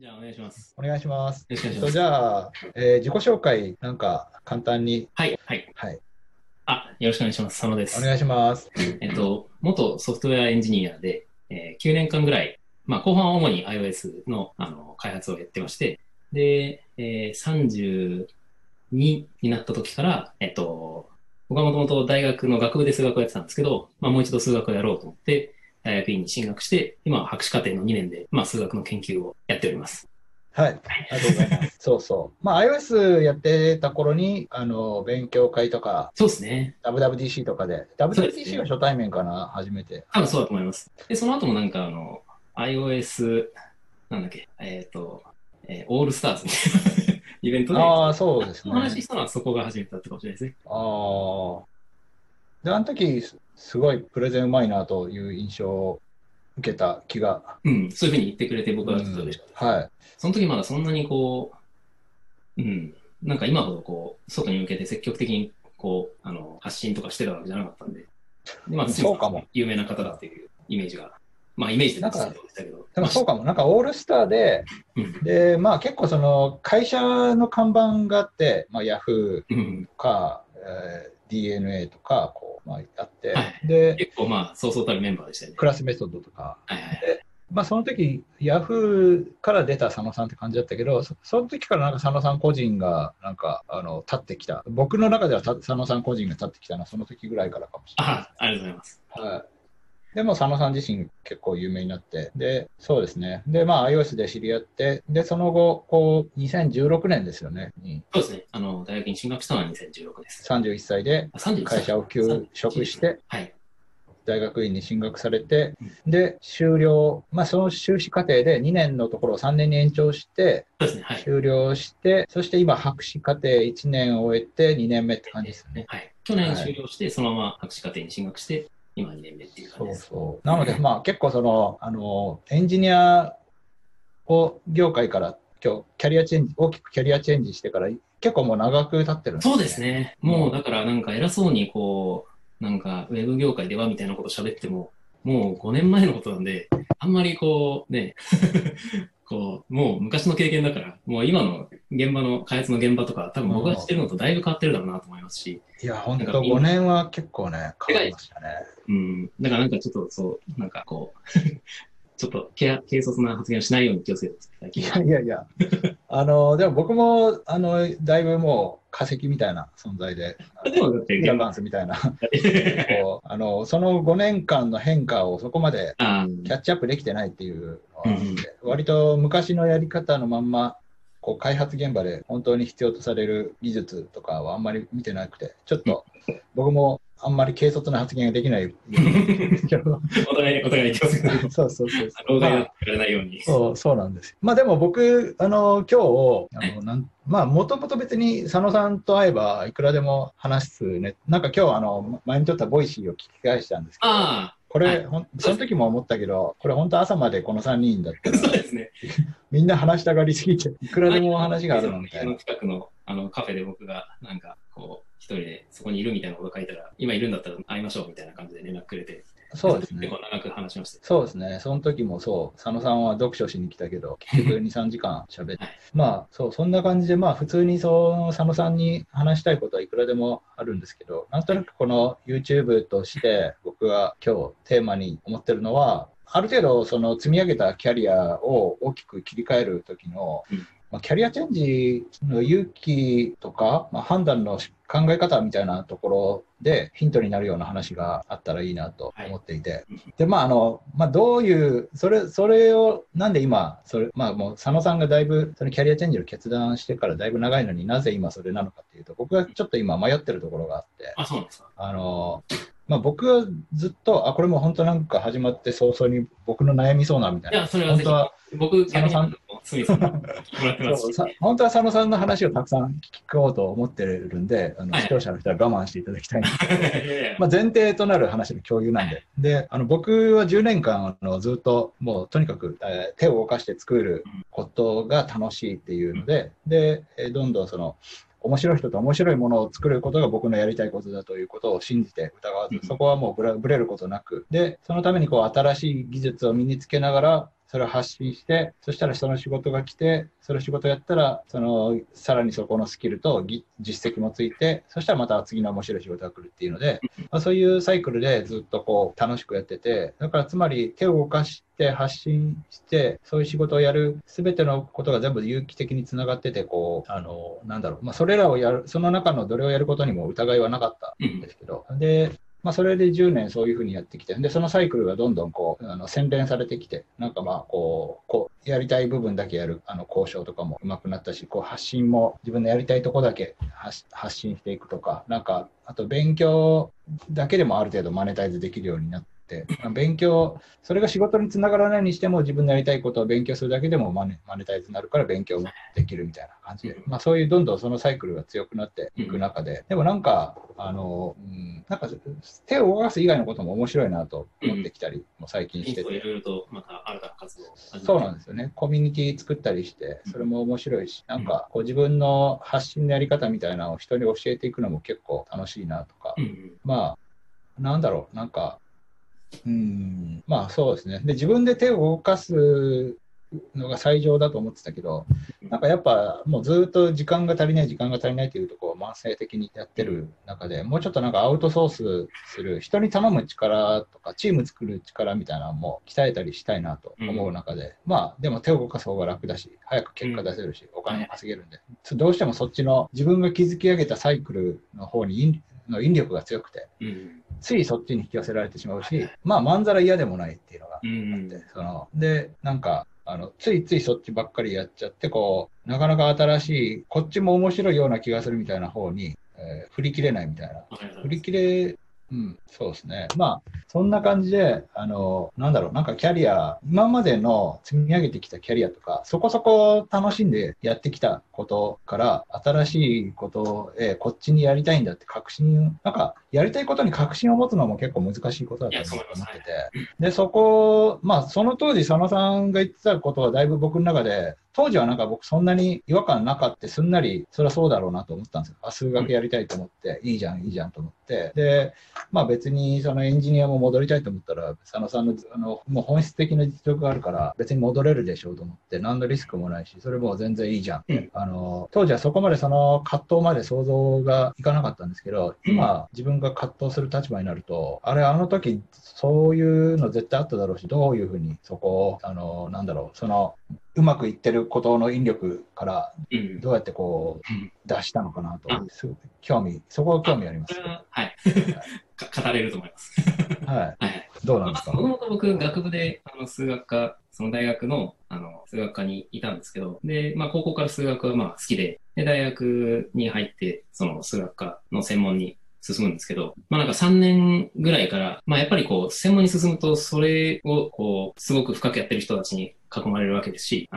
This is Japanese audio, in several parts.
じゃあお願いします。お願いします。じゃあ、自己紹介なんか簡単に。はい。あ、よろしくお願いします。佐野です。お願いします。元ソフトウェアエンジニアで、9年間ぐらい、まあ後半は主に iOS の、開発をやってまして、で、32になった時から、僕はもともと大学の学部で数学をやってたんですけど、まあもう一度数学をやろうと思って、大学院に進学して、今は博士課程の2年で、まあ、数学の研究をやっております。はい、ありがとうございます。まあ、iOS やってた頃に、勉強会とか、そうですね。WWDC とかで、WWDC は初対面かな、初めて。多分そうだと思います。で、その後もなんか、iOS、なんだっけ、オールスターズみたいなイベントで、ああ、そうですね。お話ししたのはそこが初めてだったかもしれないですね。ああ。で、あの時、すごいプレゼンうまいなという印象を受けた気が。うん、そういうふうに言ってくれて僕はちょっと嬉しかった。はい。その時まだそんなにこう、なんか今ほどこう、外に向けて積極的にこう、発信とかしてたわけじゃなかったんで。で、まあ、そうかも。有名な方だっていうイメージが。まあ、イメージでなんか、でもそうかも。なんかオールスターで、で、まあ結構その会社の看板があって、まあ Yahoo とか、DNA とか、こう、まあ、あって、で、結構まあ、そうそうたるメンバーでしたよね。クラスメソッドとか。で、まあ、その時、Yahoo から出た佐野さんって感じだったけど、その時からなんか佐野さん個人が、なんか、立ってきた。僕の中では佐野さん個人が立ってきたのは、その時ぐらいからかもしれない。ありがとうございます。でも佐野さん自身結構有名になって、で、そうですね。で、まあ iOS で知り合って、で、その後、こう、2016年ですよね。そうですね。大学に進学したのは2016です。31歳で、会社を休職して、大学院に進学されて、で、修了、まあその修士課程で2年のところを3年に延長して、修了して、そして今、博士課程1年を終えて2年目って感じですよね。去年修了して、そのまま博士課程に進学して、今2年目っていう感じです。なので、まあ、結構そのエンジニアを業界から今日キャリアチェンジ大きくキャリアチェンジしてから結構もう長く経ってるんですね。そうですね。もうだからなんか偉そうにこうなんかウェブ業界ではみたいなこと喋ってももう5年前のことなんであんまりこうねこうもう昔の経験だからもう今の現場の開発の現場とか多分僕が知ってるのとだいぶ変わってるだろうなと思いますし、いや本当5年は結構ね変わりましたね。だからなんかちょっとそうなんかこうちょっと軽率な発言をしないように気をつけて最近。いやでも僕もだいぶもう化石みたいな存在ででもだって現場みたいなこうその5年間の変化をそこまでキャッチアップできてないっていう。割と昔のやり方のまんまこう開発現場で本当に必要とされる技術とかはあんまり見てなくてちょっと僕もあんまり軽率な発言ができないお互いに気をつけてそうなんです。まあでも僕今日まあもともと別に佐野さんと会えばいくらでも話すね。なんか今日前に撮ったボイシーを聞き返したんですけどこれ、その時も思ったけど、これ本当朝までこの3人だったら、そうですね。みんな話したがりすぎて、いくらでも話があるのみたいな。近くのカフェで僕がなんかこう一人でそこにいるみたいなこと書いたら、今いるんだったら会いましょうみたいな感じで連絡くれて。そうですね。結構長く話しました。そうですね。その時もそう、佐野さんは読書しに来たけど、結局2、3時間喋って。まあ、そう、そんな感じで、まあ、普通に佐野さんに話したいことはいくらでもあるんですけど、なんとなくこの YouTube として、僕は今日テーマに思ってるのは、ある程度、積み上げたキャリアを大きく切り替える時の、キャリアチェンジの勇気とか、判断の考え方みたいなところでヒントになるような話があったらいいなと思っていて、で、まあどういうそれをなんで今もう佐野さんがだいぶそのキャリアチェンジを決断してからだいぶ長いのになぜ今それなのかっていうと、僕はちょっと今迷ってるところがあって、まあ僕はずっと、これも本当なんか始まって早々に僕の悩みそうなみたいな。いや、それは本当は僕、佐野さん、本当は佐野さんの話をたくさん聞こうと思ってるんで、視聴者の人は我慢していただきたいんですけど、まあ前提となる話の共有なんで。で、僕は10年間ずっともうとにかく手を動かして作ることが楽しいっていうので、で、どんどん面白い人と面白いものを作ることが僕のやりたいことだということを信じて疑わず、そこはもうぶれることなく、で、そのために新しい技術を身につけながら、それを発信して、そしたらその仕事が来て、その仕事やったら、さらにそこのスキルと実績もついて、そしたらまた次の面白い仕事が来るっていうので、まあ、そういうサイクルでずっとこう楽しくやってて、だからつまり手を動かして発信して、そういう仕事をやる全てのことが全部有機的につながってて、こう、なんだろう、まあ、それらをやる、その中のどれをやることにも疑いはなかったんですけど、で、まあ、それで10年そういうふうにやってきて、で、そのサイクルがどんどんこう、洗練されてきて、なんかまあ、こう、やりたい部分だけやる、交渉とかも上手くなったし、こう、発信も自分のやりたいとこだけ発信していくとか、なんか、あと勉強だけでもある程度マネタイズできるようになって、勉強、それが仕事につながらないにしても自分のやりたいことを勉強するだけでもマネタイズになるから勉強できるみたいな感じで、まあ、そういうどんどんそのサイクルが強くなっていく中で、でもなんか、なんか手を動かす以外のことも面白いなと思ってきたりも最近してて、いろいろとまた新たな活動そうなんですよね。コミュニティ作ったりしてそれも面白いし、なんかこう自分の発信のやり方みたいなのを人に教えていくのも結構楽しいなとか、まあなんだろう、なんかまあそうですね。で、自分で手を動かすのが最上だと思ってたけど、なんかやっぱもうずっと時間が足りないというところを慢性的にやってる中で、もうちょっとなんかアウトソースする人に頼む力とかチーム作る力みたいなのも鍛えたりしたいなと思う中で、まあでも手を動かす方が楽だし早く結果出せるし、お金も稼げるんで、どうしてもそっちの自分が築き上げたサイクルの方に引力が強くて、ついそっちに引き寄せられてしまうし、まあまんざら嫌でもないっていうのがあって、でなんかついそっちばっかりやっちゃって、こうなかなか新しいこっちも面白いような気がするみたいな方に、振り切れないみたいな、そうですね。まあそんな感じで、なんだろう、なんかキャリア、今までの積み上げてきたキャリアとか、そこそこ楽しんでやってきたことから新しいことへこっちにやりたいんだって確信、なんかやりたいことに確信を持つのも結構難しいことだと思ってて、でそこ、まあその当時佐野さんが言ってたことはだいぶ僕の中で、当時はなんか僕そんなに違和感なかった、すんなりそりゃそうだろうなと思ったんですよ。数学やりたいと思って、いいじゃんと思って、でまあ別にそのエンジニアも戻りたいと思ったら佐野さんの、もう本質的な実力があるから別に戻れるでしょうと思って、何のリスクもないしそれも全然いいじゃん、当時はそこまでその葛藤まで想像がいかなかったんですけど、今自分が葛藤する立場になると、あの時そういうの絶対あっただろうし、どういうふうにそこをなんだろう、そのうまくいってることの引力からどうやってこう出したのかなと、すごく興味あります。はい語れると思いますどうなんですか。もともと僕学部で数学科、その大学の数学科にいたんですけど、で、まあ、高校から数学はまあ好きで、で大学に入ってその数学科の専門に進むんですけど、まあなんか3年ぐらいから、まあやっぱりこう、専門に進むと、それをこう、すごく深くやってる人たちに囲まれるわけですし、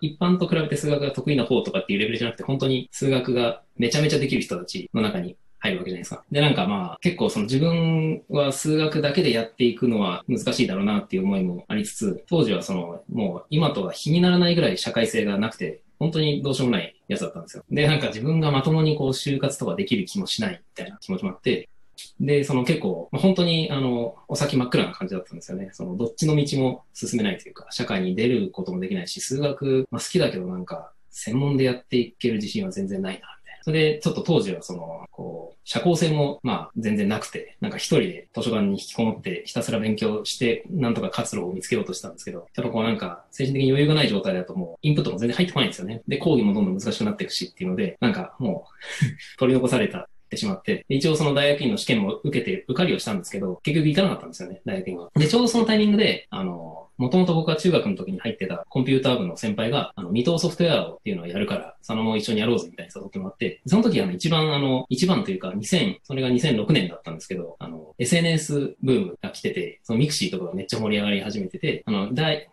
一般と比べて数学が得意な方とかっていうレベルじゃなくて、本当に数学がめちゃめちゃできる人たちの中に入るわけじゃないですか。で、なんかまあ、結構その自分は数学だけでやっていくのは難しいだろうなっていう思いもありつつ、当時はその、もう今とは比にならないぐらい社会性がなくて、本当にどうしようもないやつだったんですよ。で、なんか自分がまともにこう就活とかできる気もしないみたいな気持ちもあって、で、その結構、本当にお先真っ暗な感じだったんですよね。そのどっちの道も進めないというか、社会に出ることもできないし、数学、まあ、好きだけどなんか専門でやっていける自信は全然ないな。それで、ちょっと当時はその、こう、社交性も、まあ、全然なくて、なんか一人で図書館に引きこもって、ひたすら勉強して、なんとか活路を見つけようとしたんですけど、やっぱこうなんか、精神的に余裕がない状態だともう、インプットも全然入ってこないんですよね。で、講義もどんどん難しくなっていくしっていうので、なんかもう、取り残された。てしまって、一応その大学院の試験も受けて受かりをしたんですけど、結局行かなかったんですよね、大学院は。で、ちょうどそのタイミングで、もともと僕は中学の時に入ってたコンピューター部の先輩が、未踏ソフトウェアっていうのをやるから、佐野も一緒にやろうぜみたいに誘ってもらって、その時一番というかそれが2006年だったんですけど、SNS ブームが来てて、そのミクシーとかがめっちゃ盛り上がり始めてて、第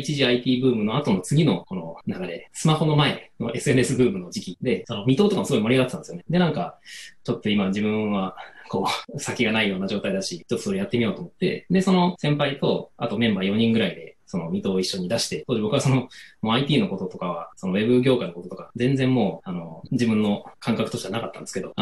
一次 IT ブームの後の次のこの流れ、スマホの前の SNS ブームの時期で、その未踏とかもすごい盛り上がってたんですよね。で、なんか、ちょっと今自分は、こう、先がないような状態だし、ちょっとそれやってみようと思って、で、その先輩と、あとメンバー4人ぐらいで、そのミトを一緒に出して、当時僕はその、もう IT のこととかは、そのウェブ業界のこととか、全然もう、自分の感覚としてはなかったんですけど、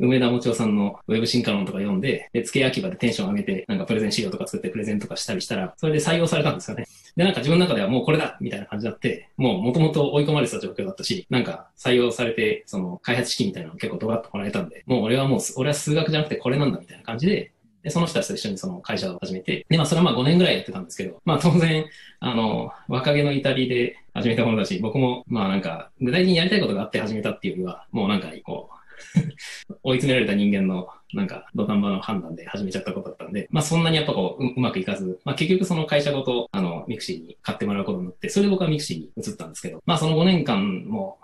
梅田もちおさんのウェブ進化論とか読んで、で、付け焼き場でテンション上げて、なんかプレゼン資料とか作ってプレゼンとかしたりしたら、それで採用されたんですよね。で、なんか自分の中ではもうこれだみたいな感じになって、もう元々追い込まれてた状況だったし、なんか採用されて、その開発資金みたいなのを結構ドバッともらえたんで、俺は数学じゃなくてこれなんだみたいな感じで、で、その人たちと一緒にその会社を始めて、で、それは5年ぐらいやってたんですけど、当然、若気の至りで始めたものだし、僕も、なんか、具体的にやりたいことがあって始めたっていうよりは、もうなんか、こう、追い詰められた人間の、なんか、土壇場の判断で始めちゃったことだったんで、そんなにやっぱこう、うまくいかず、結局その会社ごと、ミクシーに買ってもらうことになって、それで僕はミクシーに移ったんですけど、その5年間も、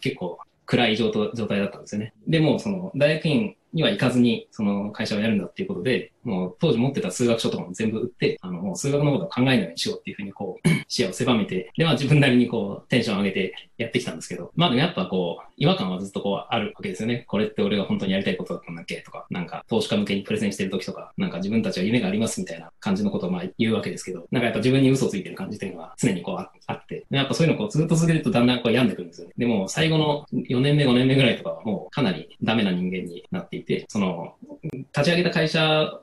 結構、暗い状態だったんですよね。で、もうその、大学院には行かずに、その会社をやるんだっていうことで、もう当時持ってた数学書とかも全部売って、もう数学のことを考えないようにしようっていうふうにこう、視野を狭めて、で、自分なりにこう、テンション上げてやってきたんですけど、でもやっぱこう、違和感はずっとこう、あるわけですよね。これって俺が本当にやりたいことだったんだっけとか、なんか、投資家向けにプレゼンしてる時とか、なんか自分たちは夢がありますみたいな感じのことを言うわけですけど、なんかやっぱ自分に嘘ついてる感じっていうのは常にこう、あって、やっぱそういうのをこう、ずっと続けるとだんだんこう、病んでくるんですよね。でも、最後の4年目、5年目ぐらいとかはもう、かなりダメな人間になっていて、その、立ち上げた会社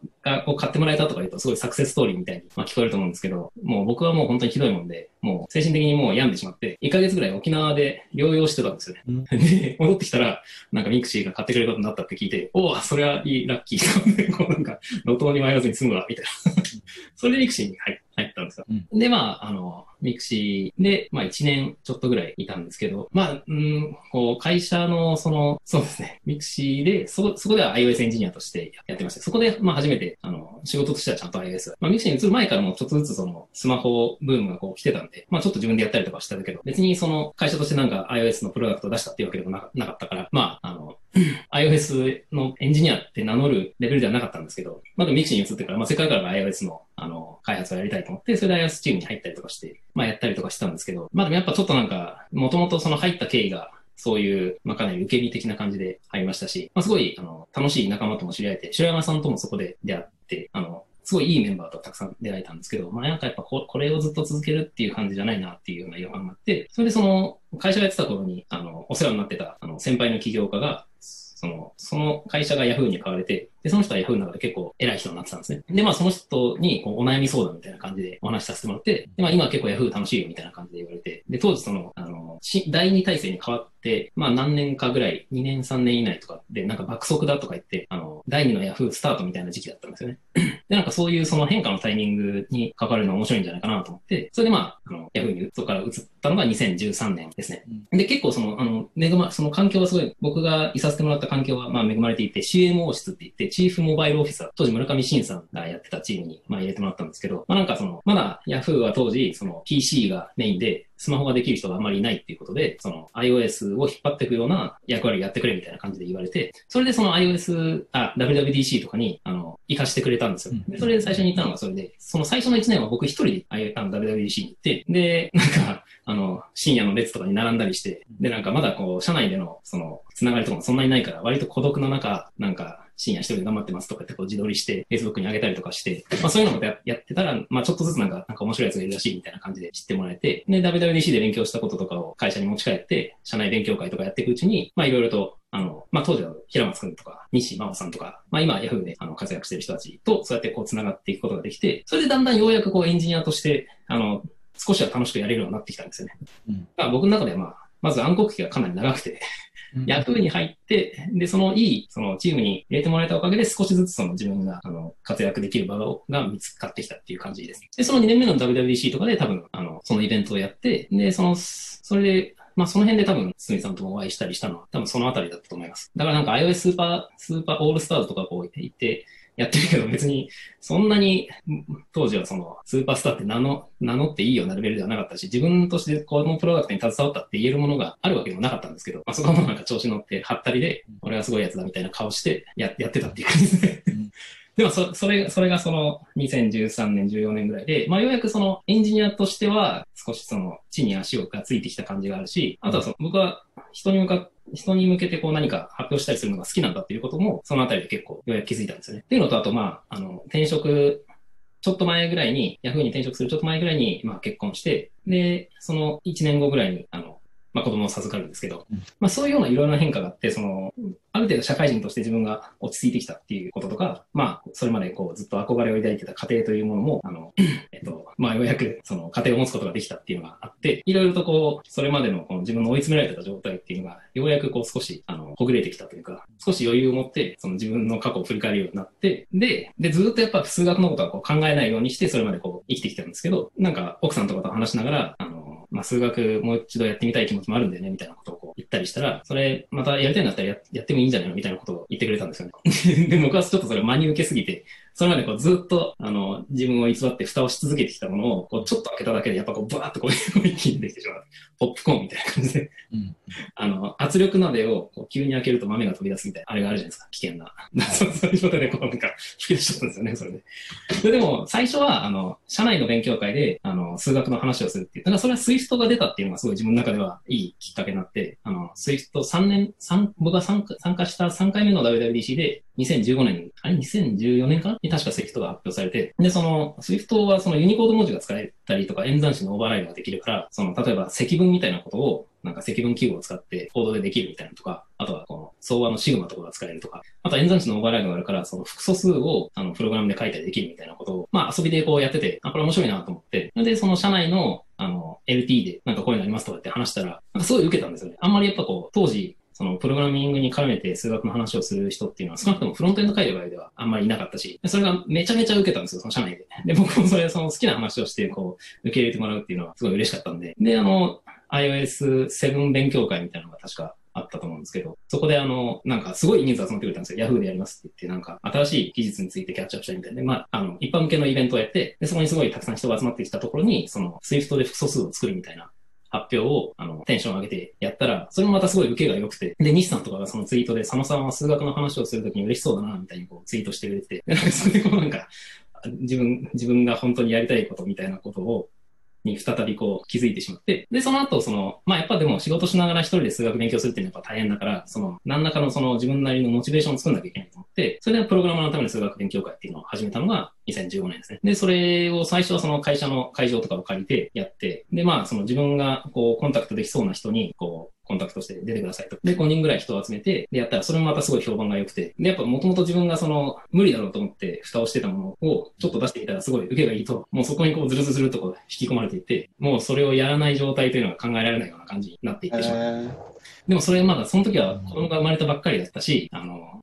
を買ってもらえたとか言うとすごいサクセスストーリーみたいに聞こえると思うんですけど、もう僕はもう本当にひどいもんで、もう精神的にもう病んでしまって、1ヶ月ぐらい沖縄で療養してたんですよね。で、戻ってきたら、なんかミクシーが買ってくれることになったって聞いて、おぉ、それはいい、ラッキー。こうなんか、路頭に迷わずに済むわ、みたいな。それでミクシーに入ったんですよ。うん、で、ミクシーで、1年ちょっとぐらいいたんですけど、こう、会社の、そうですね、ミクシーで、そこでは iOS エンジニアとしてやってました。そこで、初めて、仕事としてはちゃんと iOS。ミクシーに移る前からもちょっとずつその、スマホブームがこう来てたんで、ちょっと自分でやったりとかしたんだけど、別にその、会社としてなんか iOS のプロダクトを出したっていうわけでもなかったから、iOS のエンジニアって名乗るレベルではなかったんですけど、でもミクシーに移ってから、世界から iOS の、開発をやりたいと思って、それで iOS チームに入ったりとかして、やったりとかしてたんですけど、でもやっぱちょっとなんか、もともとその入った経緯が、そういう、かなり受け身的な感じで入りましたし、すごい、楽しい仲間とも知り合えて、白山さんともそこで出会って、すごいいいメンバーとたくさん出会えたんですけど、なんかやっぱこれをずっと続けるっていう感じじゃないなっていうような予感があって、それでその、会社がやってた頃に、お世話になってた、先輩の起業家が、その会社が Yahoo に買われて、で、その人は Yahoo の中で結構偉い人になってたんですね。で、その人にこうお悩み相談みたいな感じでお話しさせてもらって、で、今結構 Yahoo 楽しいよみたいな感じで言われて、で、当時第二体制に変わって、何年かぐらい、2年3年以内とかで、なんか爆速だとか言って、第二の Yahoo スタートみたいな時期だったんですよね。で、なんかそういうその変化のタイミングに関わるの面白いんじゃないかなと思って、それでYahoo にそこから移ったのが2013年ですね。で、結構その環境はすごい、僕がいさせてもらった環境は恵まれていて、CMO 室って言って、チーフモバイルオフィサー、当時村上信さんがやってたチームに入れてもらったんですけど、なんかまだ Yahoo は当時、PC がメインで、スマホができる人があんまりいないっていうことで、iOS を引っ張っていくような役割をやってくれみたいな感じで言われて、それでWWDC とかに、活かしてくれたんですよ。で、それで最初に行ったのがそれで、その最初の1年は僕一人でWWDC に行って、で、なんか、深夜の列とかに並んだりして、で、なんかまだこう、社内での、つながりとかもそんなにないから、割と孤独の中、なんか、深夜一人で頑張ってますとかってこう自撮りして、Facebook に上げたりとかして、そういうのもやってたら、ちょっとずつなんか面白いやつがいるらしいみたいな感じで知ってもらえて、で、WWDC で勉強したこととかを会社に持ち帰って、社内勉強会とかやっていくうちに、いろいろと、当時は平松くんとか、西真央さんとか、今 Yahoo で活躍してる人たちと、そうやってこう繋がっていくことができて、それでだんだんようやくこうエンジニアとして、少しは楽しくやれるようになってきたんですよね。だから僕の中ではまず暗黒期がかなり長くて、Yahoo に入って、で、チームに入れてもらえたおかげで少しずつ自分が、活躍できる場が見つかってきたっていう感じです。で、その2年目の WWDC とかで多分、そのイベントをやって、で、それで、その辺で多分、堤さんともお会いしたりしたのは、多分そのあたりだったと思います。だからなんか iOS スーパーオールスターズとかこう言って、やってるけど別に、そんなに、当時はスーパースターって名乗っていいようなレベルではなかったし、自分としてこのプロダクトに携わったって言えるものがあるわけでもなかったんですけど、そこもなんか調子乗って、はったりで、俺はすごいやつだみたいな顔して、やってたっていう感じですね。でも、それが2013年、14年ぐらいで、ようやくエンジニアとしては、少し地に足がついてきた感じがあるし、あとは僕は人に向けてこう何か発表したりするのが好きなんだっていうことも、そのあたりで結構ようやく気づいたんですよね。っていうのと、あと転職、ちょっと前ぐらいに、Yahoo に転職するちょっと前ぐらいに、まあ、結婚して、で、その1年後ぐらいに、まあ、子供を授かるんですけど、まあ、そういうようないろいろな変化があって、ある程度社会人として自分が落ち着いてきたっていうこととか、まあ、それまでこうずっと憧れを抱いてた家庭というものも、まあ、ようやく家庭を持つことができたっていうのがあって、いろいろとこう、それまでの自分の追い詰められてた状態っていうのが、ようやくこう少し、ほぐれてきたというか、少し余裕を持って、自分の過去を振り返るようになって、で、ずっとやっぱ数学のことはこう考えないようにして、それまでこう生きてきたんですけど、なんか奥さんとかと話しながら、まあ、数学もう一度やってみたい気持ちもあるんだよねみたいなことをこう言ったりしたら、それまたやりたいんだったら やってもいいんじゃないのみたいなことを言ってくれたんですよね。で、僕はちょっとそれ真に受けすぎて、それまでこうずっと自分を偽って蓋をし続けてきたものをこうちょっと開けただけでやっぱこうバーッとこう一気にできてしまう。ポップコーンみたいな感じで、うん、圧力鍋をこう急に開けると豆が飛び出すみたいなあれがあるじゃないですか、危険な。そういうことでこうなんか吹き出しちゃったんですよね、それで。でも最初は社内の勉強会で数学の話をするっていう、だからそれはSwift が出たっていうのがすごい自分の中ではいいきっかけになって、Swift 僕が参加した3回目の WWDC で、2015年、あれ2014年かなに確か Swift が発表されて、で、Swift はユニコード文字が使えたりとか演算子のオーバーライドができるから、例えば積分みたいなことを、なんか積分記号を使ってコードでできるみたいなとか、あとはこの相和のシグマとかが使えるとか、あと演算子のオーバーライドがあるから、複素数をプログラムで書いたりできるみたいなことを、まあ遊びでこうやってて、あ、これ面白いなと思って、で、社内のLT でなんかこういうのありますとかって話したら、なんかすごい受けたんですよね。あんまりやっぱこう、当時、プログラミングに絡めて数学の話をする人っていうのは少なくともフロントエンド界隈ではあんまりいなかったし、それがめちゃめちゃ受けたんですよ、社内で。で、僕もそれ、好きな話をして、こう、受け入れてもらうっていうのはすごい嬉しかったんで。で、iOS7 勉強会みたいなのが確かあったと思うんですけど、そこでなんかすごい人数集まってくれたんですよ。Yahoo でやりますって言って、なんか新しい技術についてキャッチアップしたいみたいな。で、まあ、一般向けのイベントをやって、で、そこにすごいたくさん人が集まってきたところに、Swift で複素数を作るみたいな。発表をテンション上げてやったら、それもまたすごい受けが良くて、で、西さんとかがツイートで、佐野さんは数学の話をするときに嬉しそうだな、みたいにこうツイートしてくれて、で、なんかそれでこうなんか、自分が本当にやりたいことみたいなことを、に再びこう気づいてしまって、で、その後まあ、やっぱでも仕事しながら一人で数学勉強するっていうのはやっぱ大変だから、何らかの自分なりのモチベーションを作んなきゃいけないと思って、それでプログラマーのための数学勉強会っていうのを始めたのが2015年ですね。で、それを最初は会社の会場とかを借りてやって、で、まあ、自分がこうコンタクトできそうな人に、こう、コンタクトして出てくださいと。で、5人ぐらい人を集めて、で、やったら、それもまたすごい評判が良くて。で、やっぱもともと自分が無理だろうと思って蓋をしてたものを、ちょっと出してみたらすごい受けがいいと、もうそこにこうズルズルとこう引き込まれていって、もうそれをやらない状態というのが考えられないような感じになっていってしまう。でもそれまだ、その時は子供が生まれたばっかりだったし、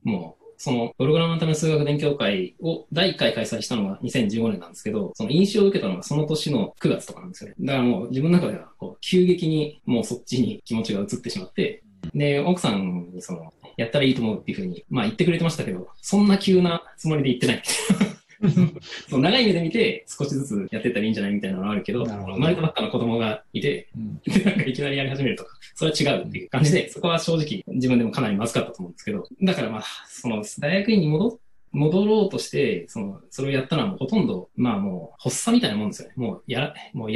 もう、プログラムのための数学勉強会を第1回開催したのが2015年なんですけど、印象を受けたのがその年の9月とかなんですよね。だからもう自分の中ではこう急激にもうそっちに気持ちが移ってしまって、で、奥さんにやったらいいと思うっていうふうに、まあ言ってくれてましたけど、そんな急なつもりで言ってない。長い目で見て少しずつやってったらいいんじゃないみたいなのはあるけど、生まれたばっかの子供がいて、でなんかいきなりやり始めるとか、それは違うっていう感じで、そこは正直自分でもかなりまずかったと思うんですけど、だからまあ、大学院に戻ろうとして、それをやったのはもうほとんど、まあもう、発作みたいなもんですよね。もうや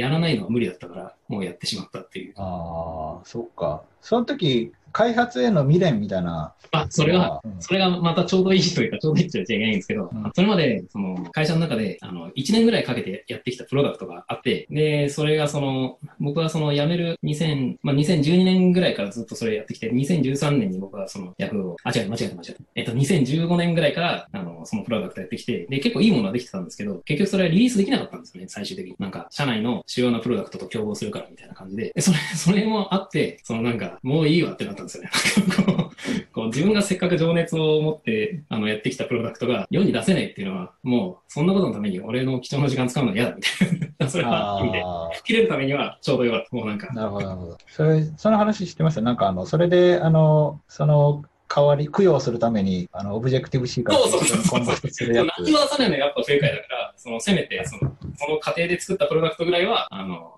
らないのは無理だったから、もうやってしまったっていう。ああ、そっか。その時、開発への未練みたいな。あ、それがまたちょうどいいというか、ちょうどいいっちゃいけないんですけど、それまで、会社の中で、1年ぐらいかけてやってきたプロダクトがあって、で、それが僕は辞める2012年ぐらいからずっとそれやってきて、2013年に僕はYahooを、あ、違う、間違えた。2015年ぐらいから、そのプロダクトやってきて、で、結構いいものはできてたんですけど、結局それはリリースできなかったんですよね、最終的に。なんか、社内の主要なプロダクトと競合するからみたいな感じで、それもあって、なんか、もういいわってなったんですよね。こう自分がせっかく情熱を持ってやってきたプロダクトが世に出せないっていうのは、もうそんなことのために俺の貴重な時間使うのは嫌だみたいな。それは意味で切れるためにはちょうどよかった。もうなんか。なるほどなるほど。その話してました。なんかそれで代わり供養するためにオブジェクティブ C からコンバートするやつ。何も出さないのがやっぱ不正解だから、せめてその過程で作ったプロダクトぐらいは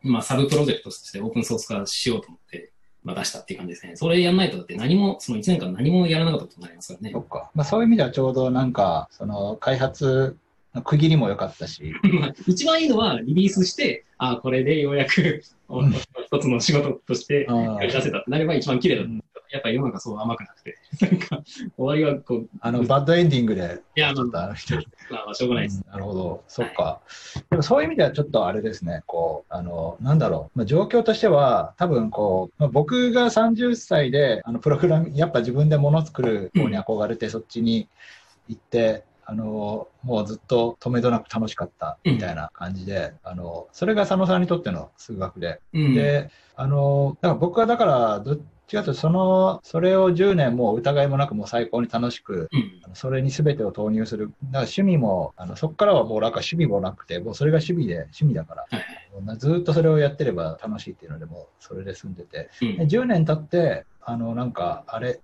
まあサブプロジェクトとしてオープンソース化しようと思って。まあ出したっていう感じですね。それやんないとだって何も、1年間何もやらなかったことになりますからね。そっか。まあそういう意味ではちょうどなんか、開発の区切りも良かったし。一番いいのはリリースして、ああ、これでようやく一つの仕事としてやり出せたってなれば一番綺麗だった。やっぱ世の中そう甘くなくて、なんか終わりはこうバッドエンディングで、いや、まあしょうがないです。なるほど、そっか。はい、でもそういう意味ではちょっとあれですね、こうなんだろう、まあ、状況としては多分こう、まあ、僕が30歳でプログラムやっぱ自分でもの作る方に憧れて、そっちに行って。もうずっと止めどなく楽しかったみたいな感じで、それが佐野さんにとっての数学で、でだから僕はだからどっちかというとそれを10年もう疑いもなくもう最高に楽しく、それに全てを投入する。だから趣味もそこからはもうなんか趣味もなくて、もうそれが趣味だから、ずっとそれをやってれば楽しいっていうので、もうそれで済んでて、で10年経ってなんかあれ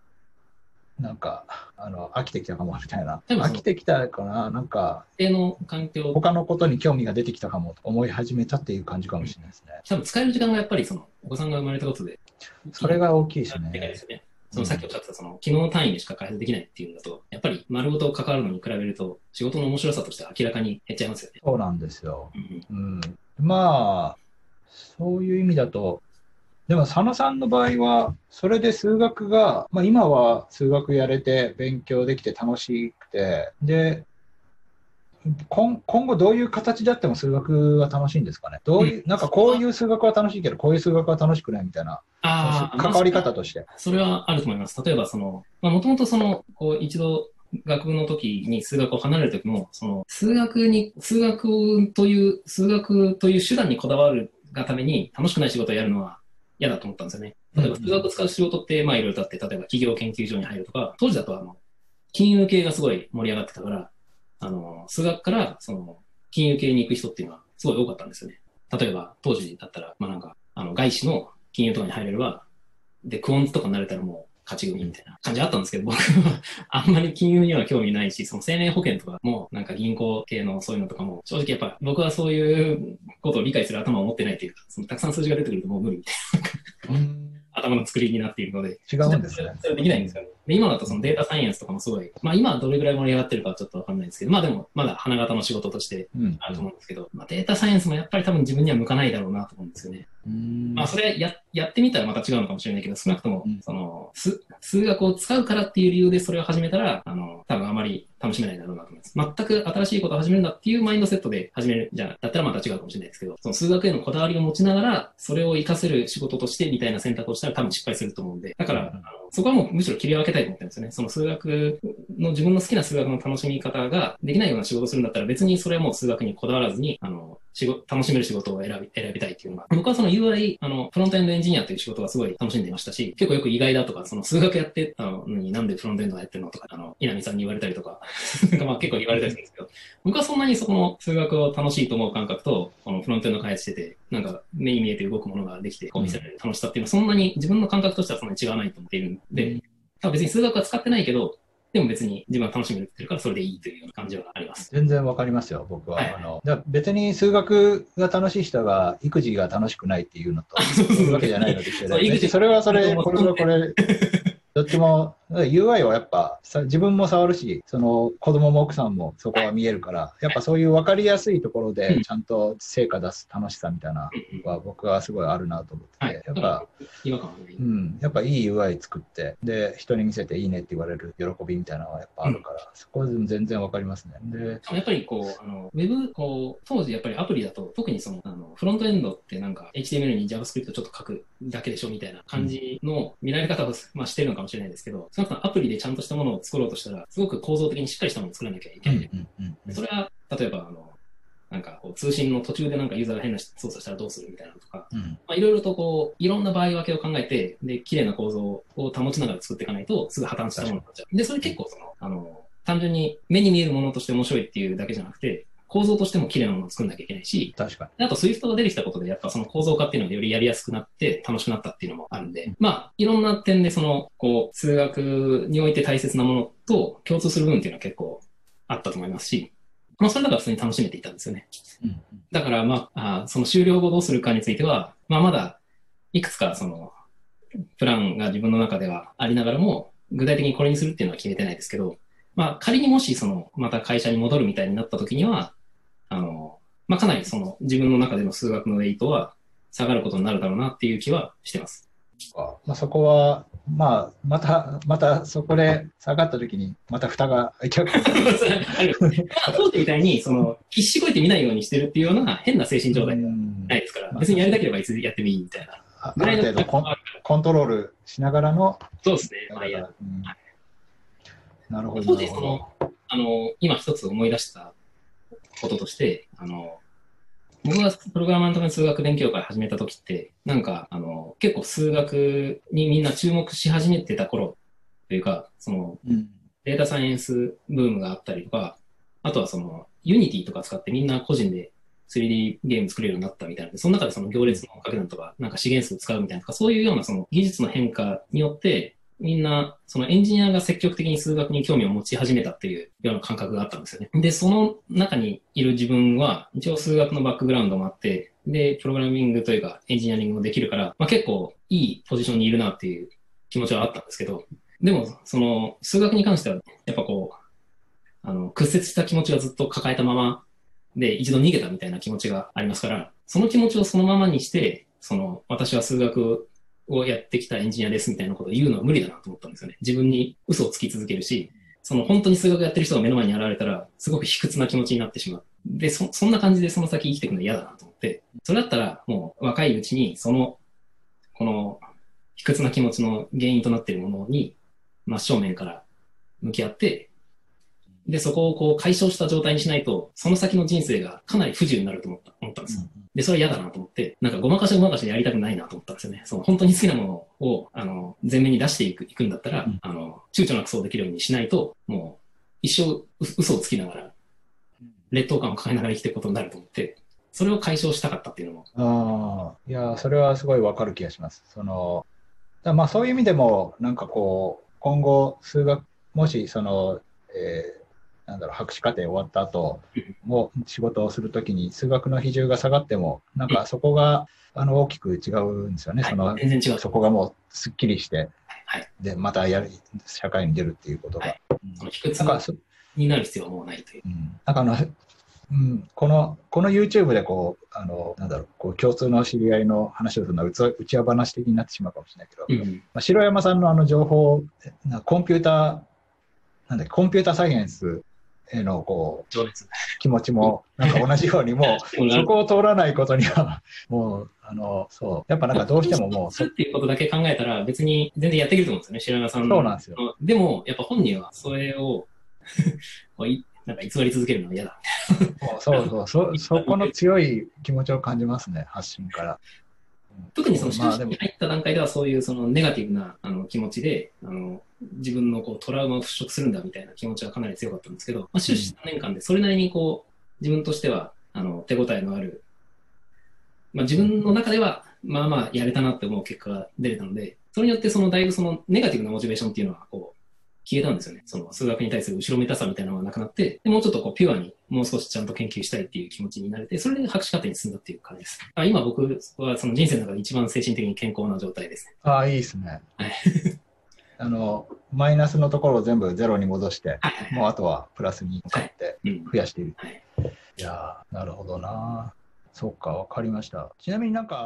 なんか飽きてきたかもみたいな、飽きてきたかな、なんか他のことに興味が出てきたかもと思い始めたっていう感じかもしれないですね。多分使える時間がやっぱりお子さんが生まれたことで、それが大きいですね。さっきおっしゃってた機能単位でしか開発できないっていうんだと、やっぱり丸ごと関わるのに比べると仕事の面白さとしては明らかに減っちゃいますよね。そうなんですよ。まあそういう意味だと、でも佐野さんの場合はそれで数学が、まあ、今は数学やれて勉強できて楽しくて、で今後どういう形であっても数学は楽しいんですかね。どういう、なんかこういう数学は楽しいけどこういう数学は楽しくないみたいな関わり方として、それはあると思います。例えばもともと一度学部の時に数学を離れる時も数学という手段にこだわるがために楽しくない仕事をやるのは嫌だと思ったんですよね。例えば数学を使う仕事って、まあいろいろあって、例えば企業研究所に入るとか、当時だと金融系がすごい盛り上がってたから、数学から金融系に行く人っていうのはすごい多かったんですよね。例えば当時だったら、まあなんか、外資の金融とかに入れれば、で、クオンズとかになれたらもう勝ち組みたいな感じあったんですけど、僕はあんまり金融には興味ないし、生命保険とかも、なんか銀行系のそういうのとかも、正直やっぱ僕はそういうことを理解する頭を持ってないというか、たくさん数字が出てくるともう無理みたいな。頭の作りになっているので、違うんですね。それできないんですよね。で、今だとデータサイエンスとかもすごい、まあ今どれぐらい盛り上がってるかはちょっとわかんないですけど、まあでもまだ花形の仕事としてあると思うんですけど、まあデータサイエンスもやっぱり多分自分には向かないだろうなと思うんですよね。まあそれやってみたらまた違うのかもしれないけど、少なくとも数学を使うからっていう理由でそれを始めたら、多分あまり楽しめないだろうなと思います。全く新しいことを始めるんだっていうマインドセットで始めるじゃだったらまた違うかもしれないですけど、数学へのこだわりを持ちながら、それを活かせる仕事としてみたいな選択をしたら多分失敗すると思うんで、だからそこはもうむしろ切り分けたいと思ってるんですよね。数学の自分の好きな数学の楽しみ方ができないような仕事をするんだったら別にそれはもう数学にこだわらずに、楽しめる仕事を選びたいっていうのが、僕はUI、フロントエンドエンジニアという仕事がすごい楽しんでいましたし、結構よく意外だとか、数学やってたのになんでフロントエンドやってるのとか、稲見さんに言われたりとか、まあ結構言われたりするんですけど、僕はそんなにそこの数学を楽しいと思う感覚と、フロントエンド開発してて、なんか目に見えて動くものができて、見せられる楽しさっていうのはそんなに自分の感覚としてはそんなに違わないと思っているんで、多分別に数学は使ってないけど、でも別に自分は楽しめるっていうからそれでいいというような感じはあります。全然わかりますよ、僕は。別に数学が楽しい人が育児が楽しくないっていうのとそういうわけじゃないのでそれはそれ、これはこれどっちも UI はやっぱ自分も触るし、子供も奥さんもそこは見えるから、やっぱそういう分かりやすいところでちゃんと成果出す楽しさみたいなのは僕はすごいあるなと思ってて、やっぱいい UI 作って、で、人に見せていいねって言われる喜びみたいなのはやっぱあるから、そこは全然分かりますね。で、やっぱりウェブ、当時やっぱりアプリだと、特にフロントエンドってなんか HTML に JavaScript ちょっと書くだけでしょみたいな感じの見られ方をしてるのかもしれないですけど、そのアプリでちゃんとしたものを作ろうとしたら、すごく構造的にしっかりしたものを作らなきゃいけない。それは、例えば、なんか通信の途中でなんかユーザーが変な操作したらどうするみたいなのとか、いろいろといろんな場合分けを考えて、で、綺麗な構造を保ちながら作っていかないと、すぐ破綻したものになっちゃう。で、それ結構単純に目に見えるものとして面白いっていうだけじゃなくて、構造としても綺麗なものを作んなきゃいけないし、確かに。あと Swift が出てきたことで、やっぱ構造化っていうのがよりやりやすくなって楽しくなったっていうのもあるんで、まあ、いろんな点で数学において大切なものと共通する部分っていうのは結構あったと思いますし、まあ、それだから普通に楽しめていたんですよね。だから、まあ、終了後どうするかについては、まあ、まだ、いくつかプランが自分の中ではありながらも、具体的にこれにするっていうのは決めてないですけど、まあ、仮にもし、また会社に戻るみたいになった時には、まあ、かなり自分の中での数学のレートは下がることになるだろうなっていう気はしてます。まあ、そこはまあ、またそこで下がった時にまた蓋が開いちゃう当時みたいにその必死こいて見ないようにしてるっていうような変な精神状態ないですから、別にやりたければいつやってもいいみたいな、ある程度コントロールしながらの、そうですね、まあ、や、うん、なるほど。当時その今一つ思い出したこととして、僕がプログラマーのための数学勉強会始めた時って、なんか結構数学にみんな注目し始めてた頃というか、その、うん、データサイエンスブームがあったりとか、あとはそのユニティとか使ってみんな個人で 3D ゲーム作れるようになったみたいな、その中でその行列のかけ算とか、なんか資源数を使うみたいなとか、そういうようなその技術の変化によってみんなそのエンジニアが積極的に数学に興味を持ち始めたっていうような感覚があったんですよね。で、その中にいる自分は一応数学のバックグラウンドもあって、でプログラミングというかエンジニアリングもできるから、まあ、結構いいポジションにいるなっていう気持ちはあったんですけど、でもその数学に関してはやっぱこう屈折した気持ちがずっと抱えたままで、一度逃げたみたいな気持ちがありますから、その気持ちをそのままにして、その私は数学をやってきたエンジニアですみたいなことを言うのは無理だなと思ったんですよね。自分に嘘をつき続けるし、その本当に数学やってる人が目の前に現れたら、すごく卑屈な気持ちになってしまう。で、そんな感じでその先生きていくのは嫌だなと思って、それだったらもう若いうちにこの卑屈な気持ちの原因となっているものに真正面から向き合って、で、そこをこう解消した状態にしないと、その先の人生がかなり不自由になると思ったんですよ。で、それは嫌だなと思って、なんかごまかしでやりたくないなと思ったんですよね。その本当に好きなものを、前面に出していくんだったら、躊躇なくそうできるようにしないと、もう、一生嘘をつきながら、劣等感を抱えながら生きていくことになると思って、それを解消したかったっていうのも。ああ、いや、それはすごいわかる気がします。まあそういう意味でも、なんかこう、今後、数学、もし、なんだろう、博士課程終わった後も仕事をするときに数学の比重が下がっても、なんかそこが大きく違うんですよね。全然違う。そこがもうすっきりして、でまた社会に出るっていうことが、卑屈になる必要はもうないという。この YouTube でこうなんだろう、こう共通の知り合いの話をするのは内輪話的になってしまうかもしれないけど、白山さんの情報、コンピュータサイエンスへのこう気持ちもなんか同じように、もうそこを通らないことにはもうそう、やっぱなんかどうしてももうっていうことだけ考えたら別に全然やってくると思うんですよね、白山さんの。そうなんですよ。でもやっぱ本人はそれをなんか偽り続けるのは嫌だそうそこの強い気持ちを感じますね、発信から。特にその修士に入った段階ではそういうそのネガティブな気持ちで自分のこうトラウマを払拭するんだみたいな気持ちはかなり強かったんですけど、修士3年間でそれなりにこう自分としては手応えのある、自分の中ではまあまあやれたなって思う結果が出れたので、それによってだいぶそのネガティブなモチベーションっていうのはこう消えたんですよね。その数学に対する後ろめたさみたいなのがなくなって、でもうちょっとこうピュアにもう少しちゃんと研究したいっていう気持ちになれて、それで博士課程に進んだっていう感じです。今僕はその人生の中で一番精神的に健康な状態ですね。ああ、いいですね。マイナスのところを全部ゼロに戻して、もうあとはプラスに向かって増やしている。いやー、なるほどな。そうか、わかりました。ちなみになんか